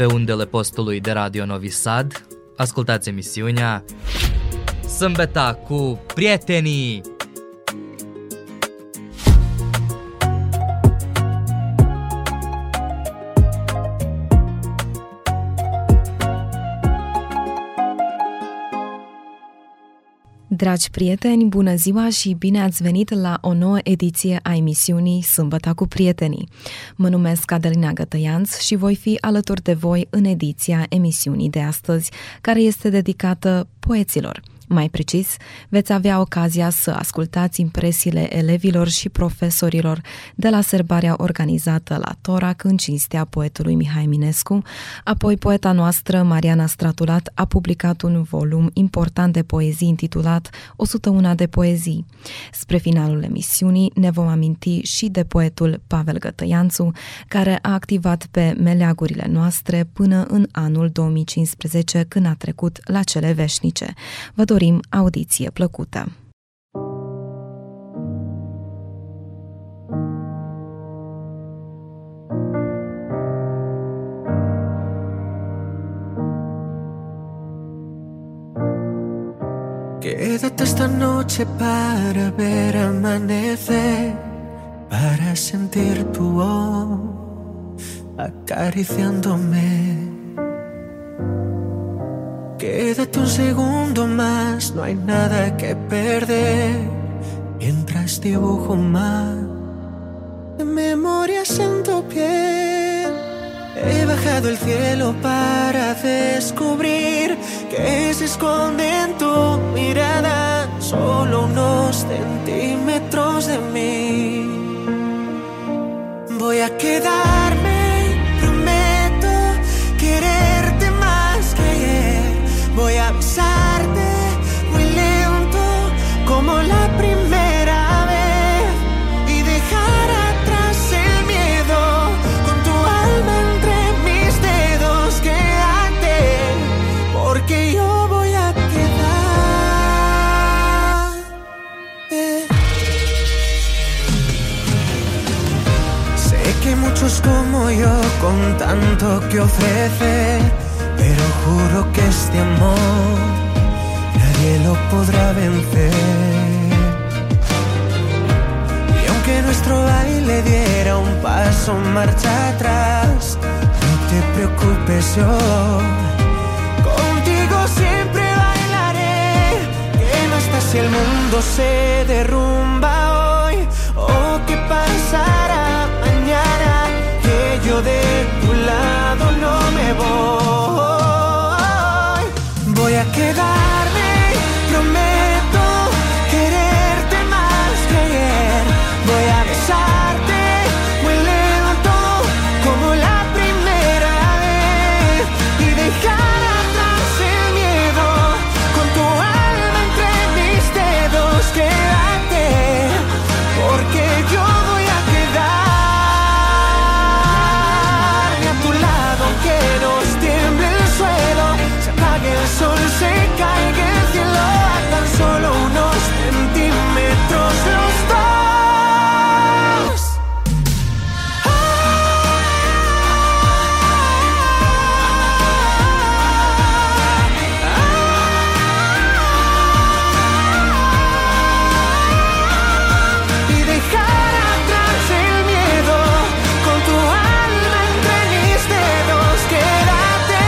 Pe undele postului de Radio Novi Sad, ascultați emisiunea Sâmbeta cu prietenii! Dragi prieteni, bună ziua și bine ați venit la o nouă ediție a emisiunii Sâmbăta cu prietenii. Mă numesc Adelina Gătăianț și voi fi alături de voi în ediția emisiunii de astăzi, care este dedicată poeților. Mai precis, veți avea ocazia să ascultați impresiile elevilor și profesorilor de la serbarea organizată la Torac în cinstea poetului Mihai Eminescu, apoi poeta noastră Mariana Stratulat a publicat un volum important de poezii intitulat 101 de poezii. Spre finalul emisiunii ne vom aminti și de poetul Pavel Gătăianțu, care a activat pe meleagurile noastre până în anul 2015, când a trecut la cele veșnice. Vă dorim audiție plăcută! Quédate esta noche para ver amanecer, para sentir tu voz acariciándome. Quédate un segundo más, no hay nada que perder, mientras dibujo más de memorias en tu piel. He bajado el cielo para descubrir que se esconde en tu mirada solo unos centímetros de mí. Voy a quedarme, voy a besarte muy lento como la primera vez y dejar atrás el miedo con tu alma entre mis dedos. Quédate, porque yo voy a quedarte. Sé que muchos como yo con tanto que ofrecer, pero juro que este amor nadie lo podrá vencer. Y aunque nuestro baile diera un paso marcha atrás, no te preocupes, yo contigo siempre bailaré. ¿Qué más da si el mundo se derrumba hoy? ¿O qué pasará mañana? Que yo de tu lado no me voy. Voy a quedarme, prometo quererte más que ayer. Voy a besarte muy lento como la primera vez y dejar atrás el miedo con tu alma entre mis dedos. Quédate, porque yo voy a quedarme a tu lado, aunque nos tiemble el suelo, se apague el sol, se caiga el cielo a tan solo unos centímetros los dos. Y dejar atrás el miedo con tu alma entre mis dedos. Quédate,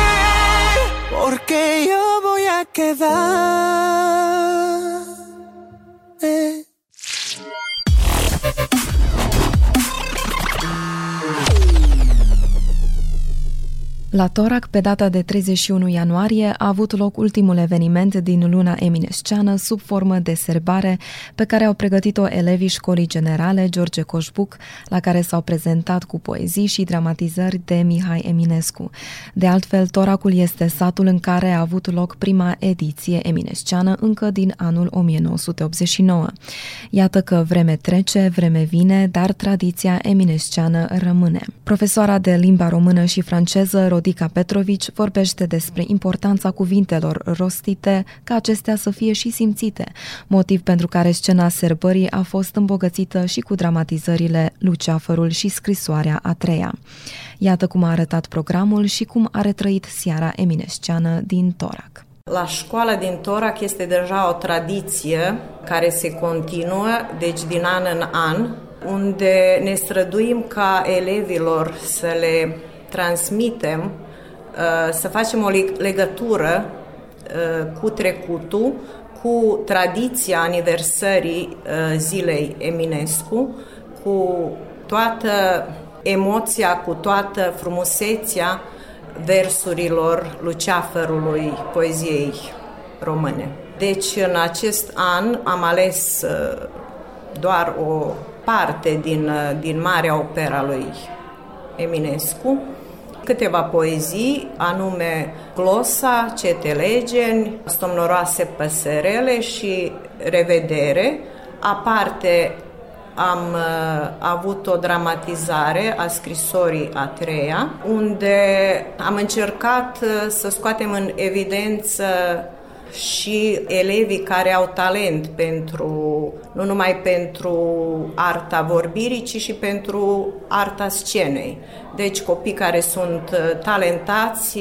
porque yo queda. La Torac, pe data de 31 ianuarie, a avut loc ultimul eveniment din luna eminesceană sub formă de serbare pe care au pregătit-o elevii Școlii Generale George Coșbuc, la care s-au prezentat cu poezii și dramatizări de Mihai Eminescu. De altfel, Toracul este satul în care a avut loc prima ediție eminesceană încă din anul 1989. Iată că vreme trece, vreme vine, dar tradiția eminesceană rămâne. Profesoara de limba română și franceză, Rodica Petrovici, vorbește despre importanța cuvintelor rostite ca acestea să fie și simțite, motiv pentru care scena serbării a fost îmbogățită și cu dramatizările Luceafărul și Scrisoarea a treia. Iată cum a arătat programul și cum a retrăit seara eminesceană din Torac. La școala din Torac este deja o tradiție care se continuă, deci din an în an, unde ne străduim ca elevilor să le transmitem, să facem o legătură cu trecutul, cu tradiția aniversării zilei Eminescu, cu toată emoția, cu toată frumusețea versurilor luceafărului poeziei române. Deci în acest an am ales doar o parte din marea opera lui Eminescu, câteva poezii, anume Glosa, Cetelegeni, Somnoroase păsărele și Revedere. Aparte am avut o dramatizare a scrisorii a treia, unde am încercat să scoatem în evidență și elevii care au talent nu numai pentru arta vorbirii, ci și pentru arta scenei. Deci copii care sunt talentați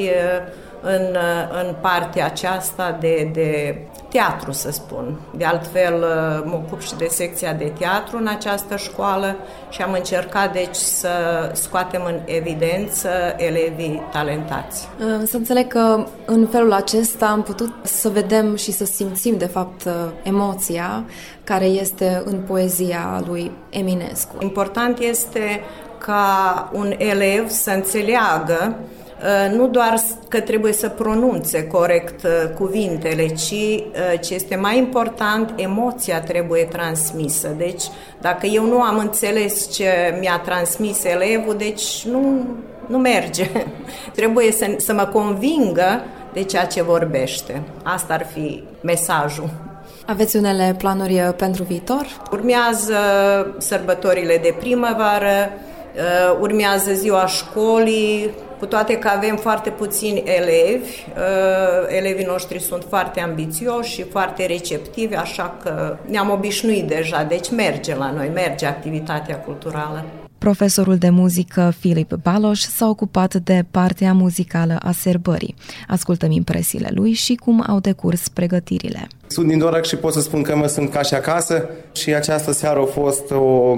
în partea aceasta de teatru, să spun. De altfel, mă ocup și de secția de teatru în această școală și am încercat, deci, să scoatem în evidență elevii talentați. Să înțeleg că în felul acesta am putut să vedem și să simțim, de fapt, emoția care este în poezia lui Eminescu. Important este ca un elev să înțeleagă nu doar că trebuie să pronunțe corect cuvintele, ci ce este mai important, emoția trebuie transmisă. Deci, dacă eu nu am înțeles ce mi-a transmis elevul, deci nu merge. Trebuie să mă convingă de ceea ce vorbește. Asta ar fi mesajul. Aveți unele planuri pentru viitor? Urmează sărbătorile de primăvară, urmează ziua școlii, cu toate că avem foarte puțini elevi, elevii noștri sunt foarte ambițioși și foarte receptivi, așa că ne-am obișnuit deja, deci merge la noi, merge activitatea culturală. Profesorul de muzică Filip Balos s-a ocupat de partea muzicală a serbării. Ascultăm impresiile lui și cum au decurs pregătirile. Sunt din Dorac și pot să spun că mă sunt ca și acasă și această seară a fost,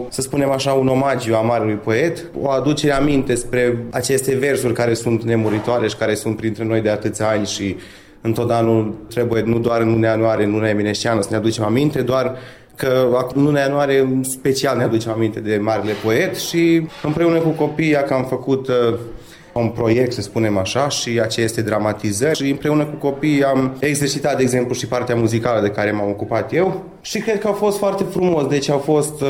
să spunem așa, un omagiu a marelui poet, o aducere aminte spre aceste versuri care sunt nemuritoare și care sunt printre noi de atâția ani și întotdeauna trebuie nu doar în luna ianuarie, în luna eminesceană să ne aducem aminte, doar că acum luna ianuarie special ne aducem aminte de marele poet și împreună cu copiii am făcut un proiect, să spunem așa, și aceste dramatizări și împreună cu copiii am exercitat, de exemplu, și partea muzicală de care m-am ocupat eu și cred că a fost foarte frumos, deci a fost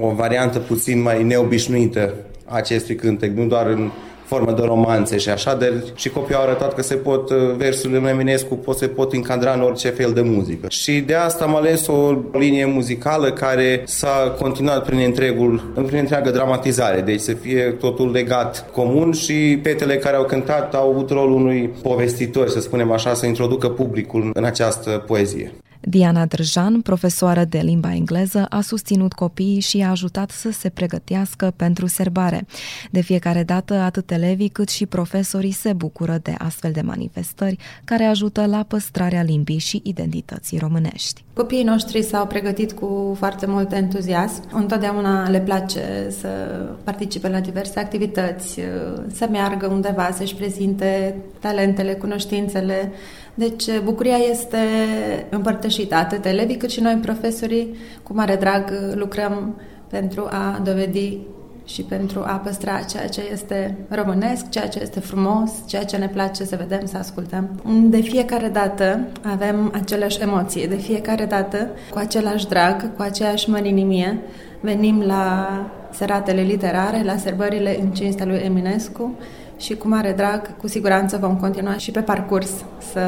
o variantă puțin mai neobișnuită a acestui cântec, nu doar în formă de romanțe și așa, și copiii au arătat că se pot, versurile lui Eminescu se pot încadra în orice fel de muzică. Și de asta am ales o linie muzicală care s-a continuat prin întreaga dramatizare, deci să fie totul legat comun și fetele care au cântat au avut rolul unui povestitor, să spunem așa, să introducă publicul în această poezie. Diana Drăjan, profesoară de limba engleză, a susținut copiii și i-a ajutat să se pregătească pentru serbare. De fiecare dată, atât elevii cât și profesorii se bucură de astfel de manifestări care ajută la păstrarea limbii și identității românești. Copiii noștri s-au pregătit cu foarte mult entuziasm. Întotdeauna le place să participe la diverse activități, să meargă undeva, să-și prezinte talentele, cunoștințele. Deci bucuria este împărtășită, atât elevii cât și noi profesorii, cu mare drag lucrăm pentru a dovedi și pentru a păstra ceea ce este românesc, ceea ce este frumos, ceea ce ne place să vedem, să ascultăm. De fiecare dată avem aceleași emoții, de fiecare dată cu același drag, cu aceeași mărinimie, venim la seratele literare, la sărbările în cinstea lui Eminescu și cu mare drag, cu siguranță vom continua și pe parcurs să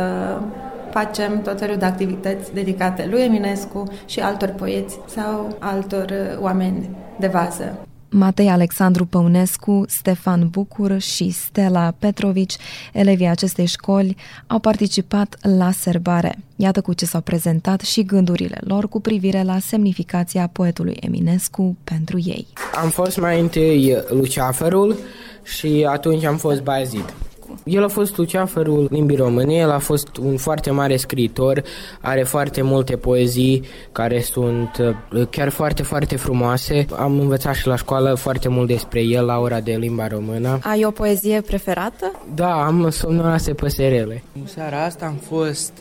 facem tot felul de activități dedicate lui Eminescu și altor poeți sau altor oameni de vază. Matei Alexandru Păunescu, Stefan Bucur și Stella Petrovici, elevii acestei școli, au participat la serbare. Iată cu ce s-au prezentat și gândurile lor cu privire la semnificația poetului Eminescu pentru ei. Am fost mai întâi luceafărul, și atunci am fost Bayezid. El a fost luceafărul limbii române, el a fost un foarte mare scriitor, are foarte multe poezii care sunt chiar foarte, foarte frumoase. Am învățat și la școală foarte mult despre el la ora de limba română. Ai o poezie preferată? Da, am Somnoroase păsărele. În seara asta am fost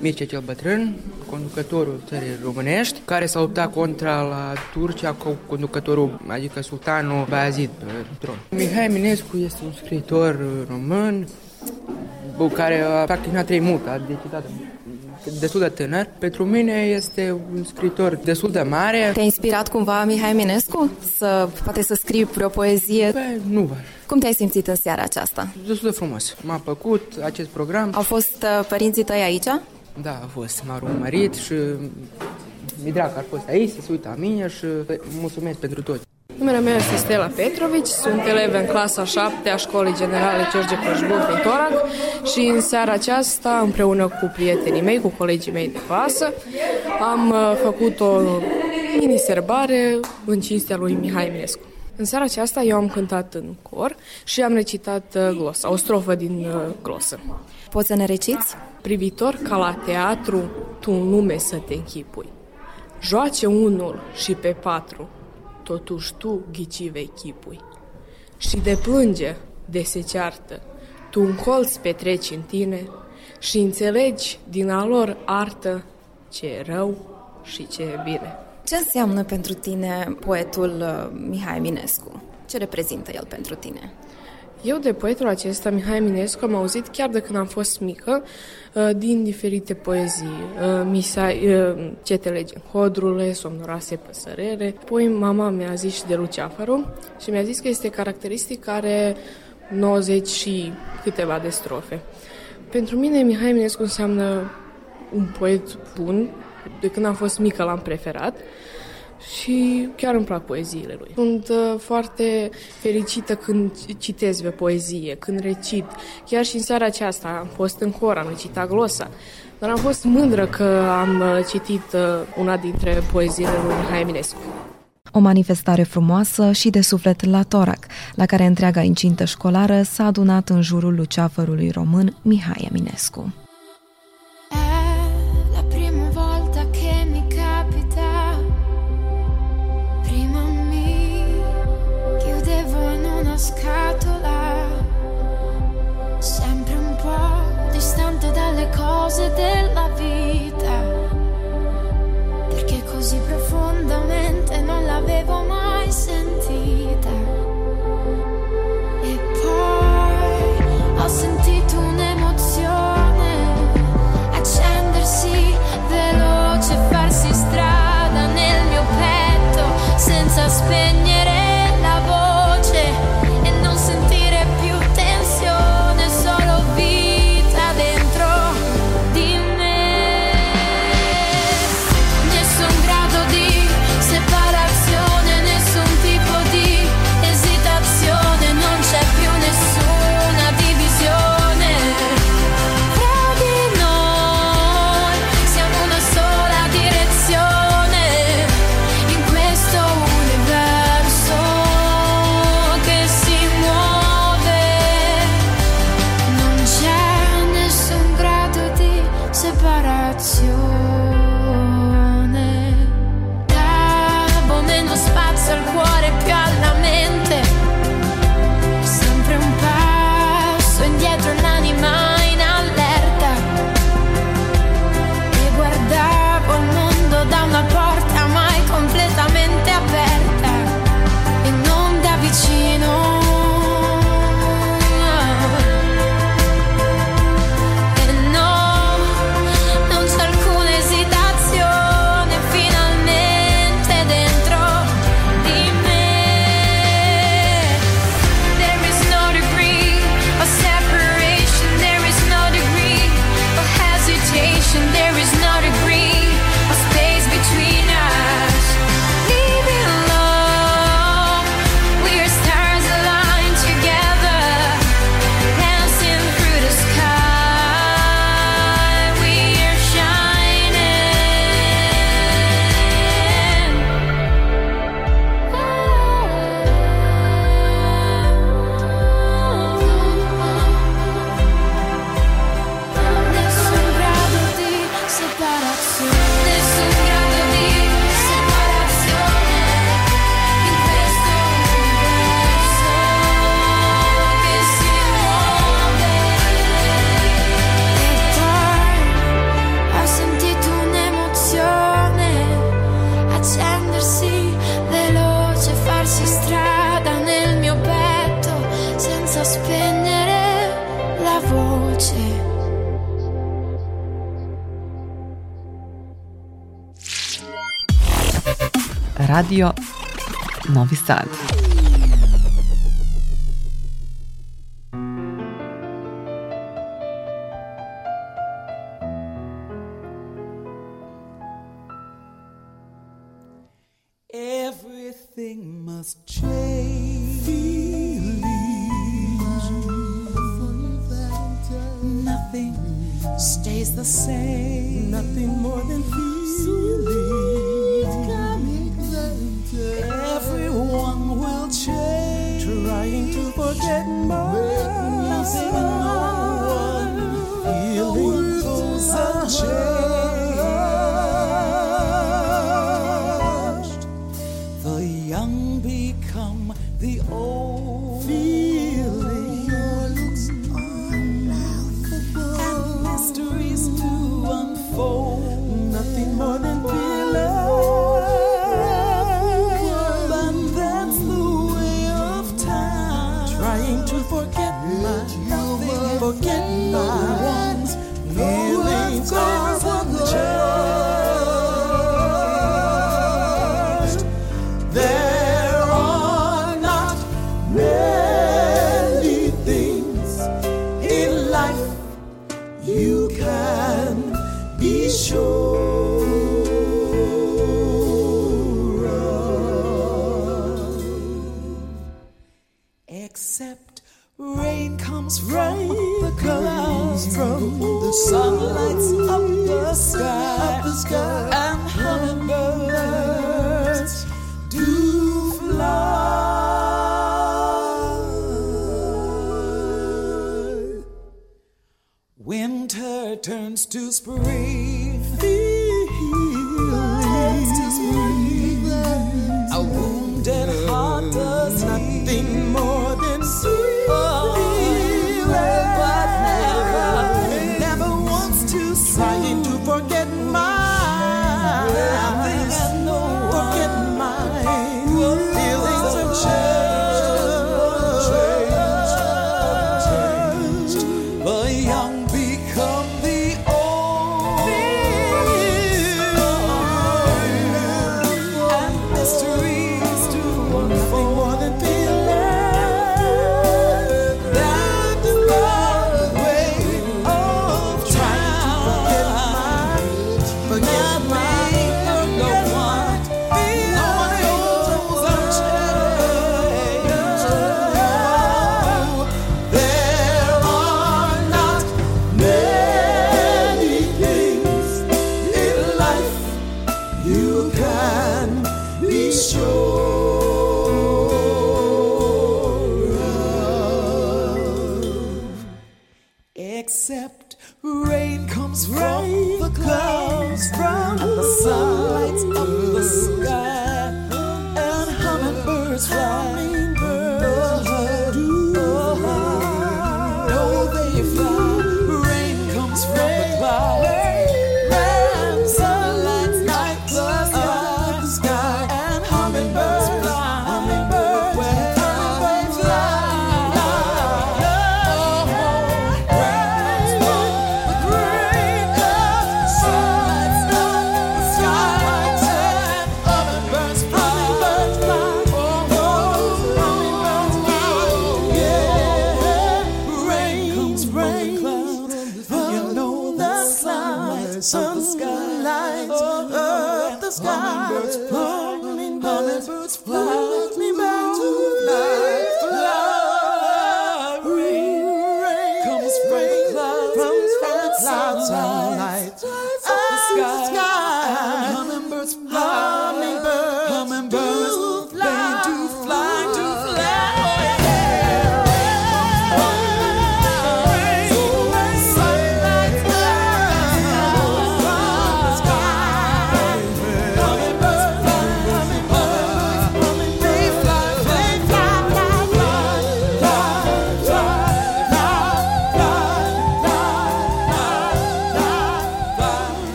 Mircea cel Bătrân, conducătorul țării românești, care s-a luptat contra la Turcia cu conducătorul, adică sultanul Bayezid pe tron. Mihai Eminescu este un scriitor român care a practicat trei multă, destul de tânăr. Pentru mine este un scriitor destul de mare. Te-a inspirat cumva Mihai Eminescu? Poate să scrii o poezie? Nu. Cum te-ai simțit în seara aceasta? Destul de frumos. M-a plăcut acest program. Au fost părinții tăi aici? Da, au fost. M-a urmărit și mi-e drag că ar fost aici, se uită la mine și mulțumesc pentru tot. Numele meu este Stella Petrovici, sunt elevă în clasa 7 a Școlii Generale George Coșbuc din Torac și în seara aceasta, împreună cu prietenii mei, cu colegii mei de clasă, am făcut o mini-serbare în cinstea lui Mihai Eminescu. În seara aceasta eu am cântat în cor și am recitat glosa, o strofă din glosă. Poți să ne reciți? Privitor ca la teatru, tu în lume să te închipui. Joace unul și pe patru, totuși tu ghici vei chipui. Și de plânge, de se ceartă, tu un colț petreci în tine și înțelegi din a lor artă ce e rău și ce e bine. Ce înseamnă pentru tine poetul Mihai Eminescu? Ce reprezintă el pentru tine? Eu de poetul acesta, Mihai Eminescu, am auzit chiar de când am fost mică, din diferite poezii. Ce te lege în hodrule, Somnoroase păsărele. Apoi mama mi-a zis și de luceafărul și mi-a zis că este caracteristic, are 90 și câteva de strofe. Pentru mine, Mihai Eminescu înseamnă un poet bun. De când am fost mică l-am preferat. Și chiar îmi plac poeziile lui. Sunt foarte fericită când citesc pe poezie, când recit. Chiar și în seara aceasta am fost în cor, am recitat glosa. Dar am fost mândră că am citit una dintre poeziile lui Mihai Eminescu. O manifestare frumoasă și de suflet la Torac, la care întreaga incintă școlară s-a adunat în jurul luceafărului român Mihai Eminescu. Scatola, sempre un po' distante dalle cose della vita, perché così profondamente non l'avevo mai sentita. E poi ho sentito un'emozione accendersi veloce, farsi strada nel mio petto senza spegnere la voce. Sentire più tensione, solo vita dentro di me. voce. Radio Novi Sad. Everything must change. Nothing stays the same. Nothing more than feeling. Everyone will change, trying to forget my nothing, no one feeling goes unchanged. The young become the old, feeling your looks are laughable, and mysteries do unfold. Nothing more than feeling. Forget my ones, feelings are unchanged. There are not many things in life you can be sure of, except rain comes rain. Clouds from the sunlights up the sky, and hummingbirds do fly. Winter turns to spring, a wounded heart does nothing more than sweet. Trying to forget my feelings, no forget my feelings of change. The young become the old, and mysteries do nothing more than feeling. That's the way of time. Except rain comes from the clouds, from the sides of the sky, and hummingbirds fly. No, they fly. Rain comes from the clouds.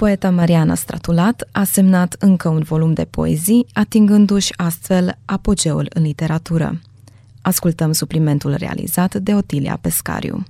poeta Mariana Stratulat a semnat încă un volum de poezii, atingându-și astfel apogeul în literatură. Ascultăm suplimentul realizat de Otilia Pescariu.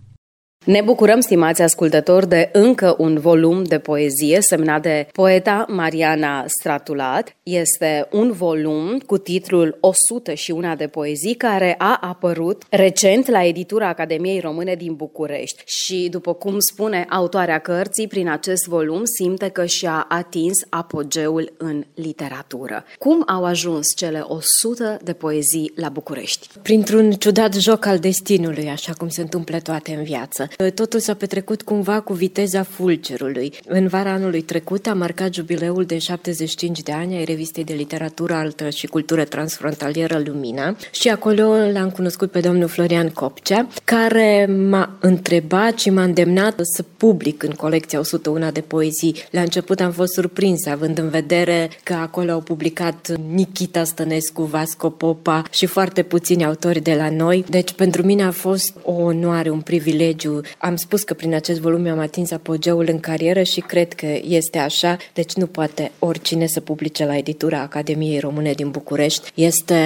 Ne bucurăm, stimați ascultători, de încă un volum de poezie semnat de poeta Mariana Stratulat. Este un volum cu titlul 101 de poezii care a apărut recent la Editura Academiei Române din București și, după cum spune autoarea cărții, prin acest volum simte că și-a atins apogeul în literatură. Cum au ajuns cele 100 de poezii la București? Printr-un ciudat joc al destinului, așa cum se întâmplă toate în viață. Totul s-a petrecut cumva cu viteza fulgerului. În vara anului trecut a marcat jubileul de 75 de ani ai revistei de literatură, artă și cultură transfrontalieră Lumina și acolo l-am cunoscut pe domnul Florian Copcea, care m-a întrebat și m-a îndemnat să public în colecția 101 de poezii. La început am fost surprinsă, având în vedere că acolo au publicat Nichita Stănescu, Vasco Popa și foarte puțini autori de la noi. Deci pentru mine a fost o onoare, un privilegiu. Am spus că prin acest volum mi-am atins apogeul în carieră și cred că este așa, deci nu poate oricine să publice la Editura Academiei Române din București. Este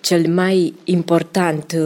cel mai important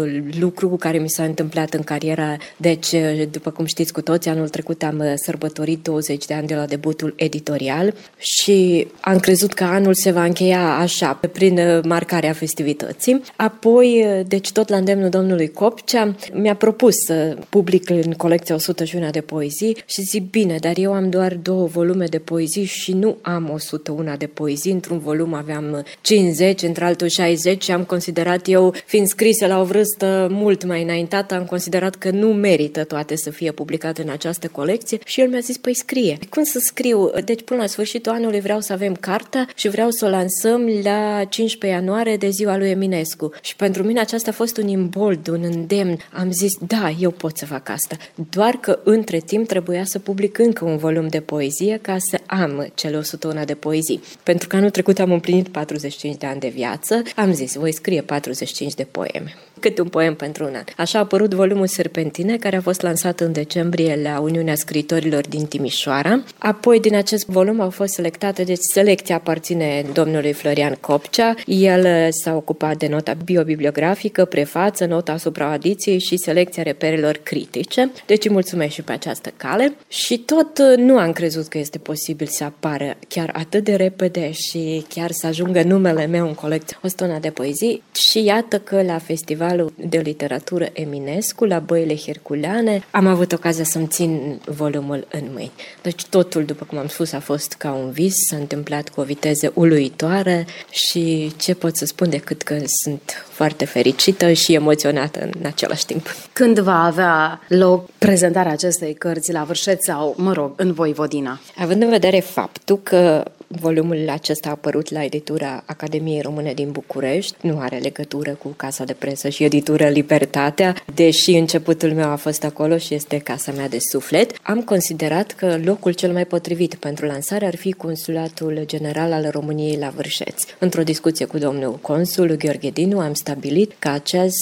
lucru care mi s-a întâmplat în carieră. Deci, după cum știți cu toți, anul trecut am sărbătorit 20 de ani de la debutul editorial și am crezut că anul se va încheia așa, prin marcarea festivității. Apoi, deci tot la îndemnul domnului Copcea, mi-a propus să public în colecția 101 de poezii și zic, bine, dar eu am doar 2 volume de poezii și nu am 101 de poezii. Într-un volum aveam 50, într-altul 60 și am considerat eu, fiind scrisă la o vârstă mult mai înaintată, am considerat că nu merită toate să fie publicate în această colecție și el mi-a zis, păi scrie. Cum să scriu? Deci până la sfârșitul anului vreau să avem cartea și vreau să o lansăm la 15 ianuarie de ziua lui Eminescu. Și pentru mine aceasta a fost un imbold, un îndemn. Am zis, da, eu pot să fac asta. Doar că între timp trebuia să public încă un volum de poezie ca să am cele 101 de poezii. Pentru că anul trecut am împlinit 45 de ani de viață, am zis, voi scrie 45 de poeme. Cât un poem pentru un an. Așa a apărut volumul Serpentine, care a fost lansat în decembrie la Uniunea Scriitorilor din Timișoara. Apoi, din acest volum au fost selectate, deci selecția aparține domnului Florian Copcea. El s-a ocupat de nota biobibliografică, prefață, nota asupra adiției și selecția reperelor critice. Deci îi mulțumesc și pe această cale. Și tot nu am crezut că este posibil să apară chiar atât de repede și chiar să ajungă numele meu în colecție 101 de poezii. Și iată că la Festivalul de Literatură Eminescu, la Băile Herculane, am avut ocazia să-mi țin volumul în mâini. Deci totul, după cum am spus, a fost ca un vis, s-a întâmplat cu o viteză uluitoare și ce pot să spun decât că sunt foarte fericită și emoționată în același timp. Când va avea loc prezentarea acestei cărți la Vârșeț sau, mă rog, în Voivodina? Având în vedere faptul că volumul acesta a apărut la Editura Academiei Române din București, nu are legătură cu Casa de Presă și Editura Libertatea, deși începutul meu a fost acolo și este casa mea de suflet, am considerat că locul cel mai potrivit pentru lansare ar fi Consulatul General al României la Vârșeț. Într-o discuție cu domnul consul Gheorghe Dinu am stabilit că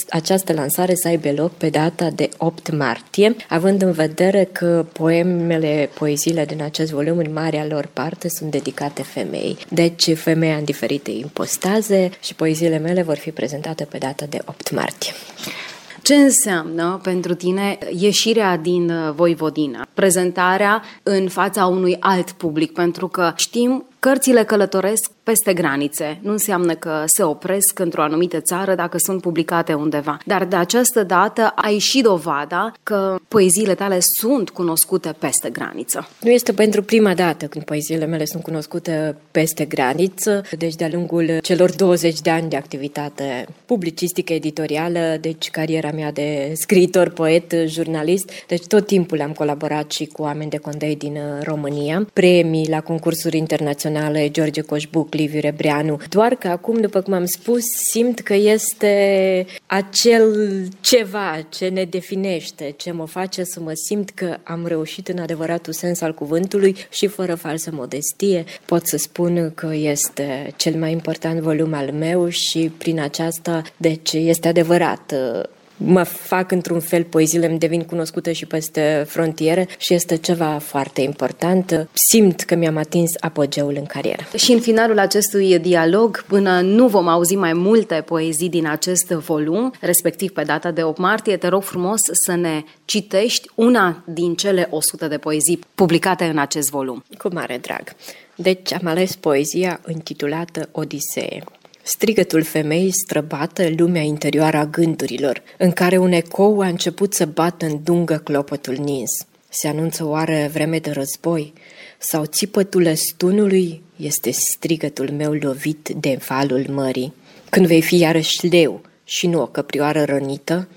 această lansare să aibă loc pe data de 8 martie, având în vedere că poemele, poeziile din acest volum în marea lor parte sunt dedicate femei. Deci femeia în diferite impostaze și poeziile mele vor fi prezentate pe data de 8 martie. Ce înseamnă pentru tine ieșirea din Voivodina? Prezentarea în fața unui alt public, pentru că știm cărțile călătoresc peste granițe. Nu înseamnă că se opresc într-o anumită țară dacă sunt publicate undeva. Dar de această dată ai și dovada că poeziile tale sunt cunoscute peste graniță. Nu este pentru prima dată când poeziile mele sunt cunoscute peste graniță. Deci de-a lungul celor 20 de ani de activitate publicistică, editorială, deci cariera mea de scriitor, poet, jurnalist, deci tot timpul am colaborat și cu oameni de condei din România. Premii la concursuri internaționale George Coșbuc, Liviu Rebreanu. Doar că acum, după cum am spus, simt că este acel ceva ce ne definește, ce mă face să mă simt că am reușit în adevăratul sens al cuvântului și fără falsă modestie. Pot să spun că este cel mai important volum al meu și prin aceasta, deci, este adevărat mă fac într-un fel poeziile, îmi devin cunoscută și peste frontiere și este ceva foarte important. Simt că mi-am atins apogeul în carieră. Și în finalul acestui dialog, până nu vom auzi mai multe poezii din acest volum, respectiv pe data de 8 martie, te rog frumos să ne citești una din cele 100 de poezii publicate în acest volum. Cu mare drag. Deci am ales poezia intitulată Odisee. Strigătul femeii străbată lumea interioară a gândurilor, în care un ecou a început să bată în dungă clopotul nins. Se anunță oare vreme de război? Sau țipătul estunului este strigătul meu lovit de valul mării? Când vei fi iarăși leu și nu o căprioară rănită,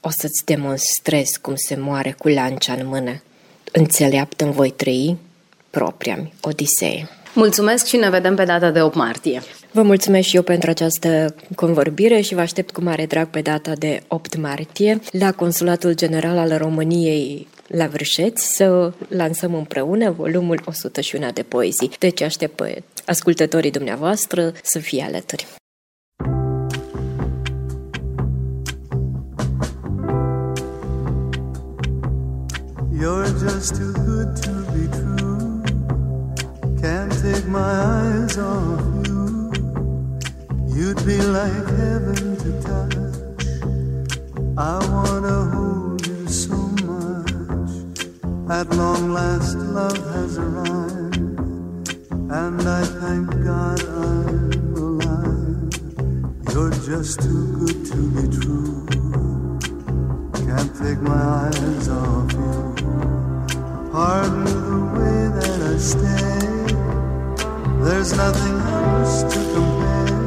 o să-ți demonstrez cum se moare cu lancia în mână. Înțeleaptă îmi voi trăi propria-mi odisee. Mulțumesc și ne vedem pe data de 8 martie. Vă mulțumesc și eu pentru această convorbire și vă aștept cu mare drag pe data de 8 martie la Consulatul General al României la Vârșeț să lansăm împreună volumul 101 de poezii. Deci aștept pe ascultătorii dumneavoastră să fie alături. You're just too good to be true. Can't take my eyes off you. You'd be like heaven to touch. I wanna hold you so much. At long last love has arrived, and I thank God I'm alive. You're just too good to be true. Can't take my eyes off you. Pardon the way that I stay. There's nothing else to compare.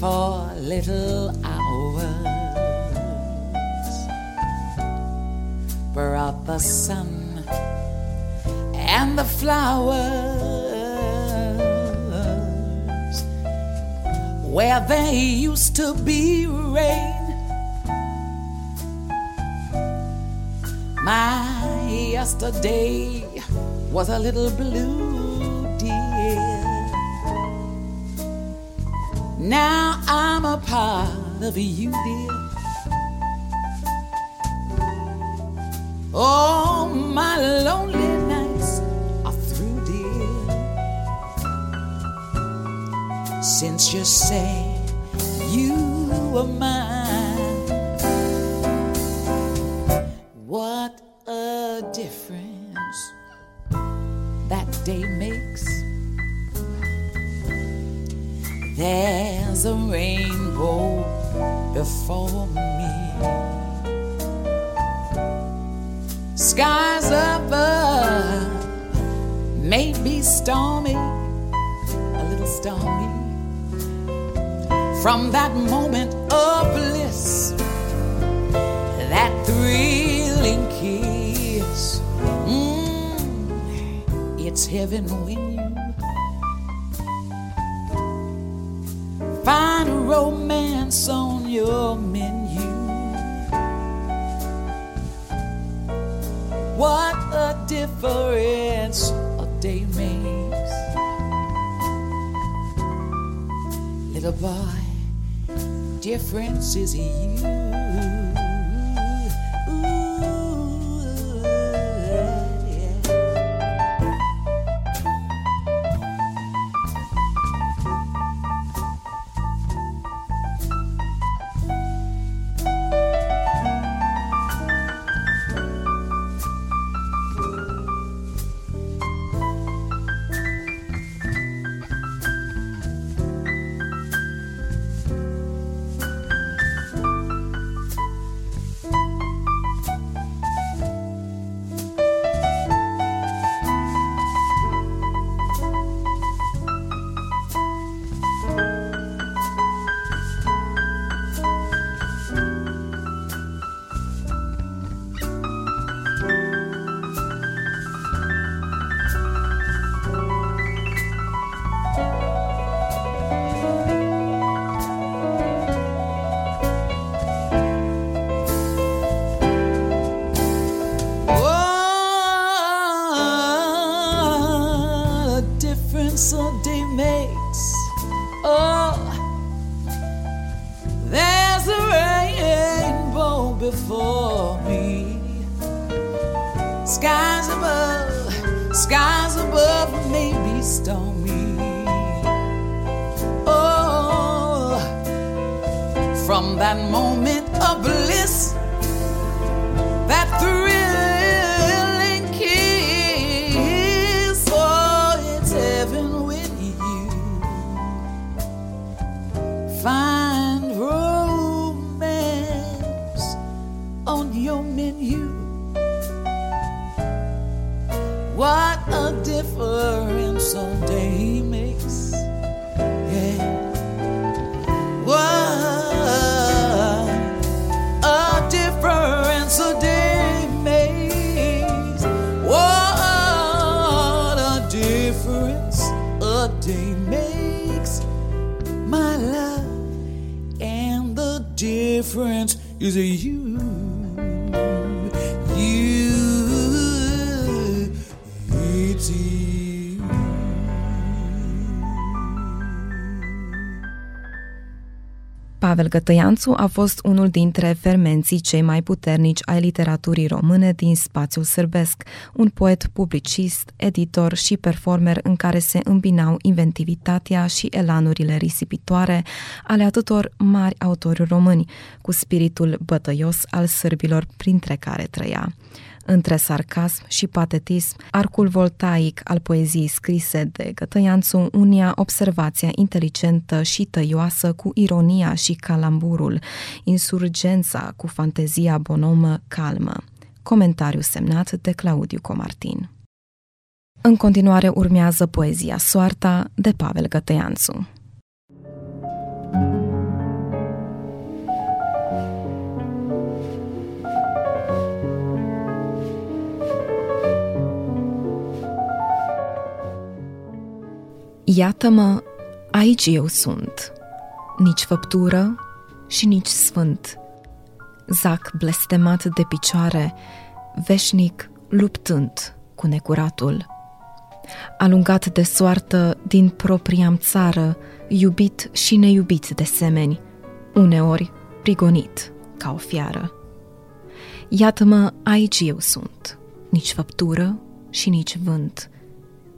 For little hours brought the sun and the flowers where there used to be rain. My yesterday was a little blue, dear. Now I'm a part of you, dear. Oh, my lonely nights are through, dear. Since you say you were mine, what a difference that day makes. There's a rainbow before me. Skies above may be stormy, a little stormy. From that moment of bliss, that thrilling kiss, it's heaven when you find a romance on your menu. What a difference a day makes. Little boy, difference is you. Ooh, Pavel Gătăianțu a fost unul dintre fermenții cei mai puternici ai literaturii române din spațiul sârbesc, un poet, publicist, editor și performer în care se îmbinau inventivitatea și elanurile risipitoare ale atâtor mari autori români, cu spiritul bătăios al sârbilor printre care trăia. Între sarcasm și patetism, arcul voltaic al poeziei scrise de Gătăianțu unia observația inteligentă și tăioasă cu ironia și calamburul, insurgența cu fantezia bonomă calmă. Comentariu semnat de Claudiu Comartin. În continuare urmează poezia Soarta de Pavel Gătăianțu. Iată-mă, aici eu sunt. nici făptură și nici sfânt, zac blestemat de picioare, veșnic luptând cu necuratul. Alungat de soartă din propria-mi țară, iubit și neiubit de semeni, uneori prigonit ca o fiară. Iată-mă, aici eu sunt, nici făptură și nici vânt,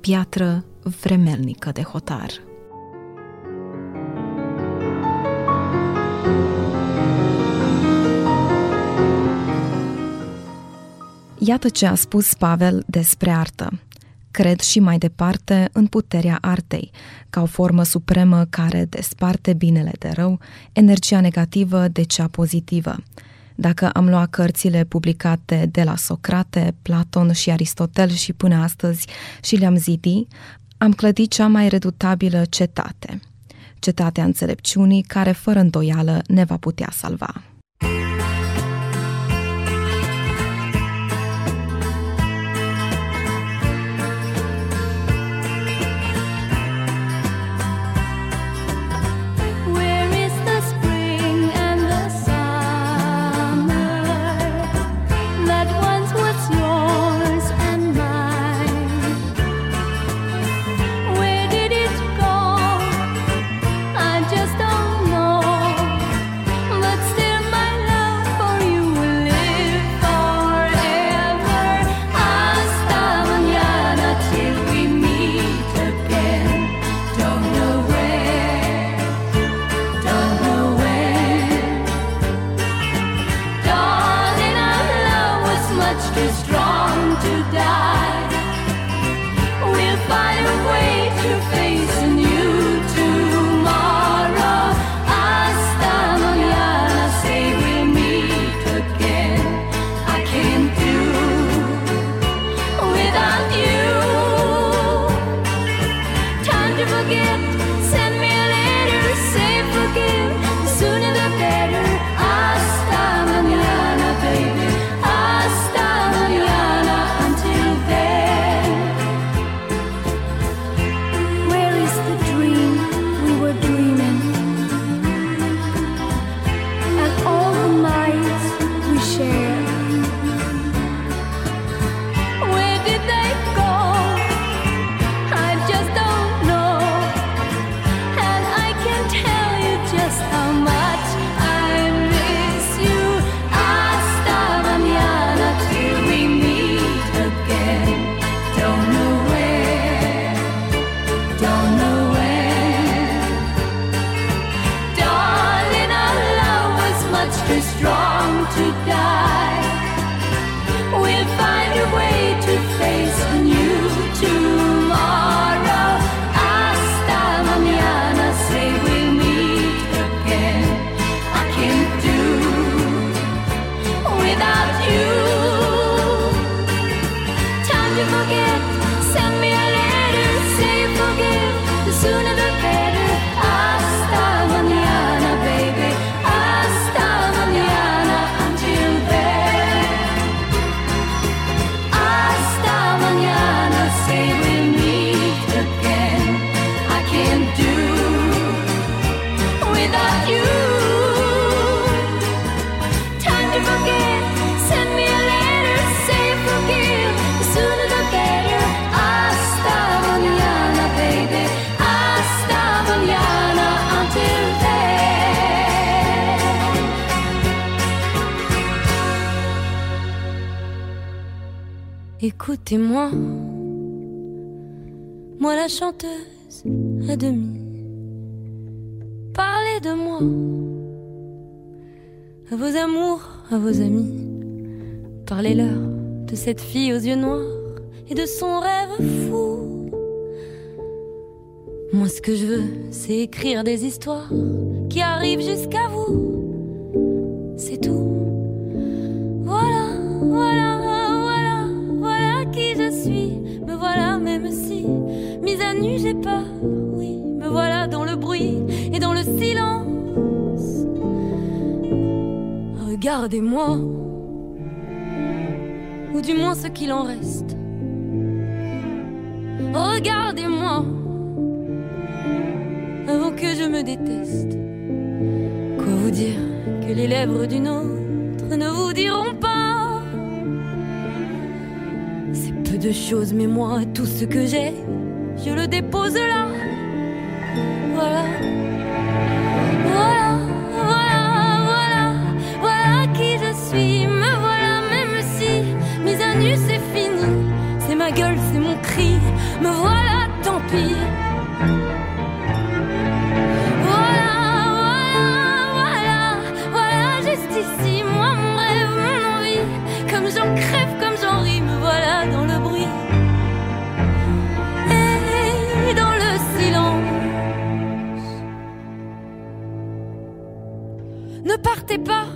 piatră vremelnică de hotar. Iată ce a spus Pavel despre artă. Cred și mai departe în puterea artei, ca o formă supremă care desparte binele de rău, energia negativă de cea pozitivă. Dacă am luat cărțile publicate de la Socrate, Platon și Aristotel și până astăzi și le-am zidit, am clădit cea mai redutabilă cetate. Cetatea înțelepciunii care, fără îndoială, ne va putea salva. Écoutez-moi, moi la chanteuse à demi, parlez de moi, à vos amours, à vos amis, parlez-leur de cette fille aux yeux noirs et de son rêve fou. Moi ce que je veux, c'est écrire des histoires qui arrivent jusqu'à vous, c'est tout. J'ai peur, oui, me voilà dans le bruit et dans le silence. Regardez-moi, ou du moins ce qu'il en reste. Regardez-moi, avant que je me déteste. vous dire que les lèvres d'une autre ne vous diront pas. C'est peu de choses, mais moi, tout ce que j'ai, je le dépose là. Voilà, voilà, voilà, voilà, voilà qui je suis, me voilà, même si mise à nu c'est fini. C'est ma gueule, c'est mon cri, me voilà, tant pis. Ici, moi, mon rêve, mon envie, comme j'en crève, comme j'en ris, me voilà dans le bruit et dans le silence. Ne partez pas,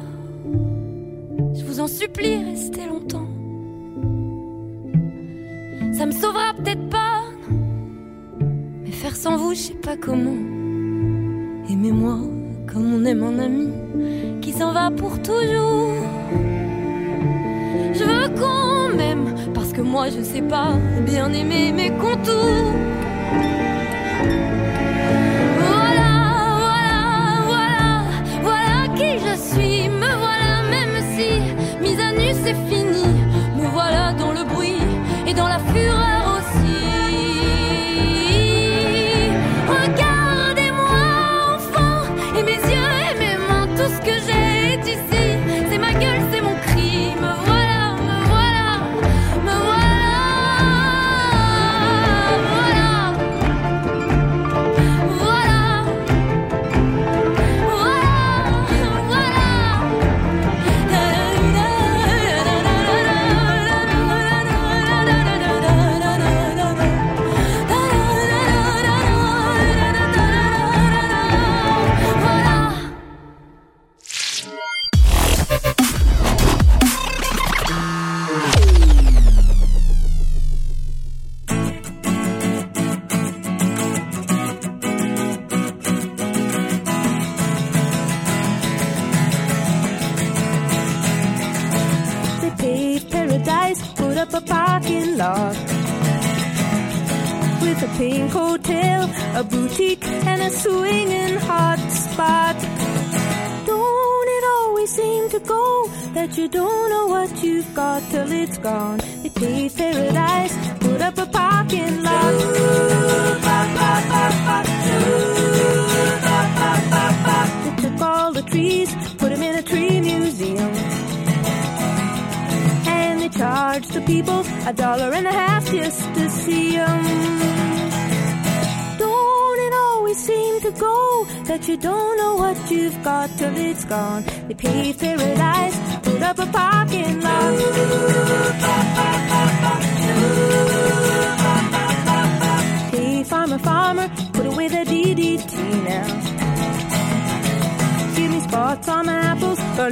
je vous en supplie, restez longtemps. Ça me sauvera peut-être pas, mais faire sans vous, je sais pas comment. Aimez-moi comme on aime un ami qui s'en va pour toujours. Je veux qu'on m'aime parce que moi je sais pas bien aimer mes contours. Voilà, voilà, voilà, voilà qui je suis, me voilà même si mise à nu c'est fini, me voilà dans le bruit et dans la fureur. You don't know what you've got till it's gone. They paved paradise, put up a parking lot. They took all the trees, put them in a tree museum. And they charged the people $1.50 just to see them. Don't it always seem to go that you don't know what you've got till it's gone. They paved paradise, put up a parking lot. Hey, farmer, farmer, put away the DDT now. Give me spots on the apples, or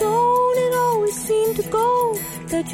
Don't it always seem to go that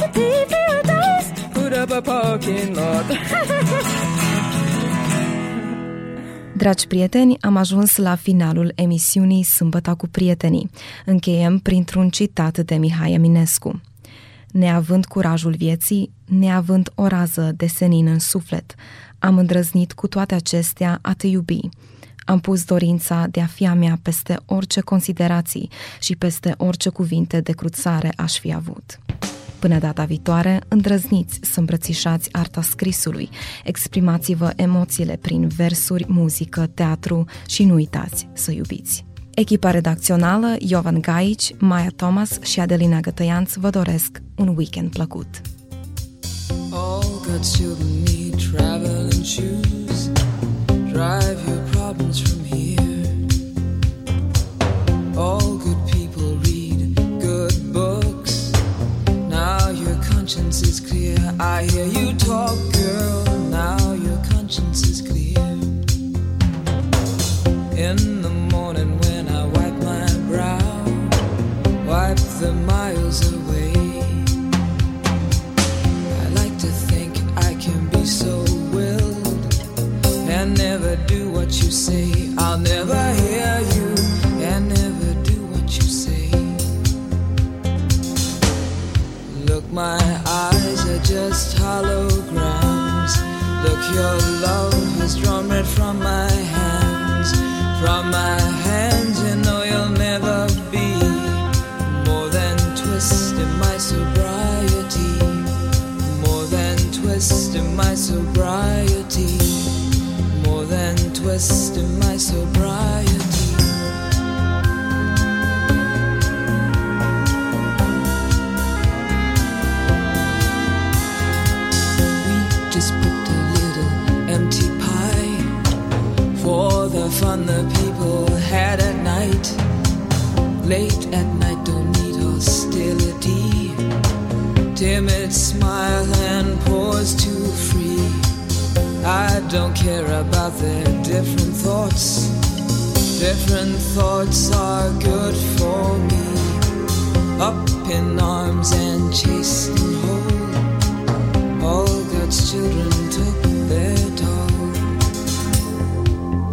They paved paradise, put up a parking lot. Dragi prieteni, am ajuns la finalul emisiunii Sâmbăta cu prietenii. Încheiem printr-un citat de Mihai Eminescu. Neavând curajul vieții, neavând o rază de senin în suflet, am îndrăznit cu toate acestea a te iubi. Am pus dorința de a fi a mea peste orice considerații și peste orice cuvinte de cruțare aș fi avut. Până data viitoare, îndrăzniți să îmbrățișați arta scrisului, exprimați-vă emoțiile prin versuri, muzică, teatru și nu uitați să iubiți. Echipa redacțională, Iovan Gaici, Maia Thomas și Adelina Gătăianț vă doresc un weekend plăcut. All good children need traveling shoes. Drive your problems from here. All good people read good books. Now your conscience is clear. I hear you talk, girl. Now your conscience is clear. In the morning when I wipe my brow, wipe the miles away. I like to think I can be so willed and never do what you say. I'll never hear you and never do what you say. Look, my eyes are just holograms. Look, your love has drawn red from my hands. From my hands, you know you'll never be more than twist in my sobriety. More than twist in my sobriety. More than twist in my sobriety. We just booked a little empty pie for the fun the people had at night. Late at night, don't need hostility. Timid smile and pause too free. I don't care about their different thoughts. Different thoughts are good for me. Up in arms and chased and whole. All God's children took their toll.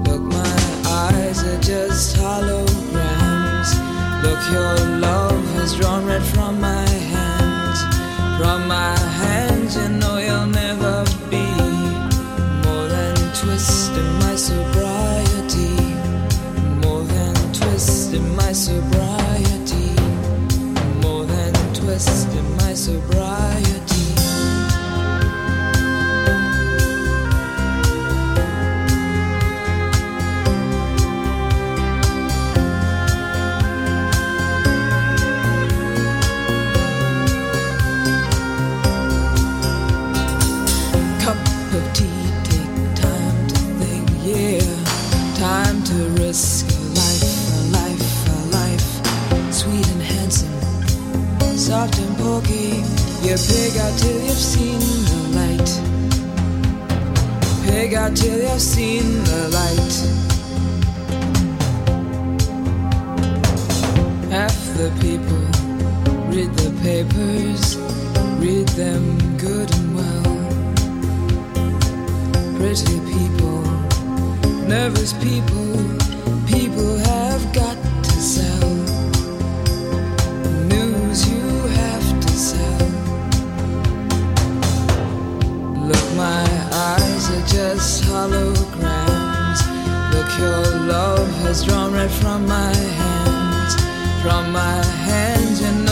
Look, my eyes are just holograms. Look, your love has drawn red from my hands. From my hands, you know you'll never be more than twist in my sobriety. More than twist in my sobriety. More than twist in my sobriety. Risk a life, sweet and handsome, soft and pokey. You pig out till you've seen the light. Pig out till you've seen the light. Half the people read the papers, read them good and well. Pretty people, nervous people. People have got to sell. News you have to sell. Look, my eyes are just holograms. Look, your love has drawn red from my hands. From my hands and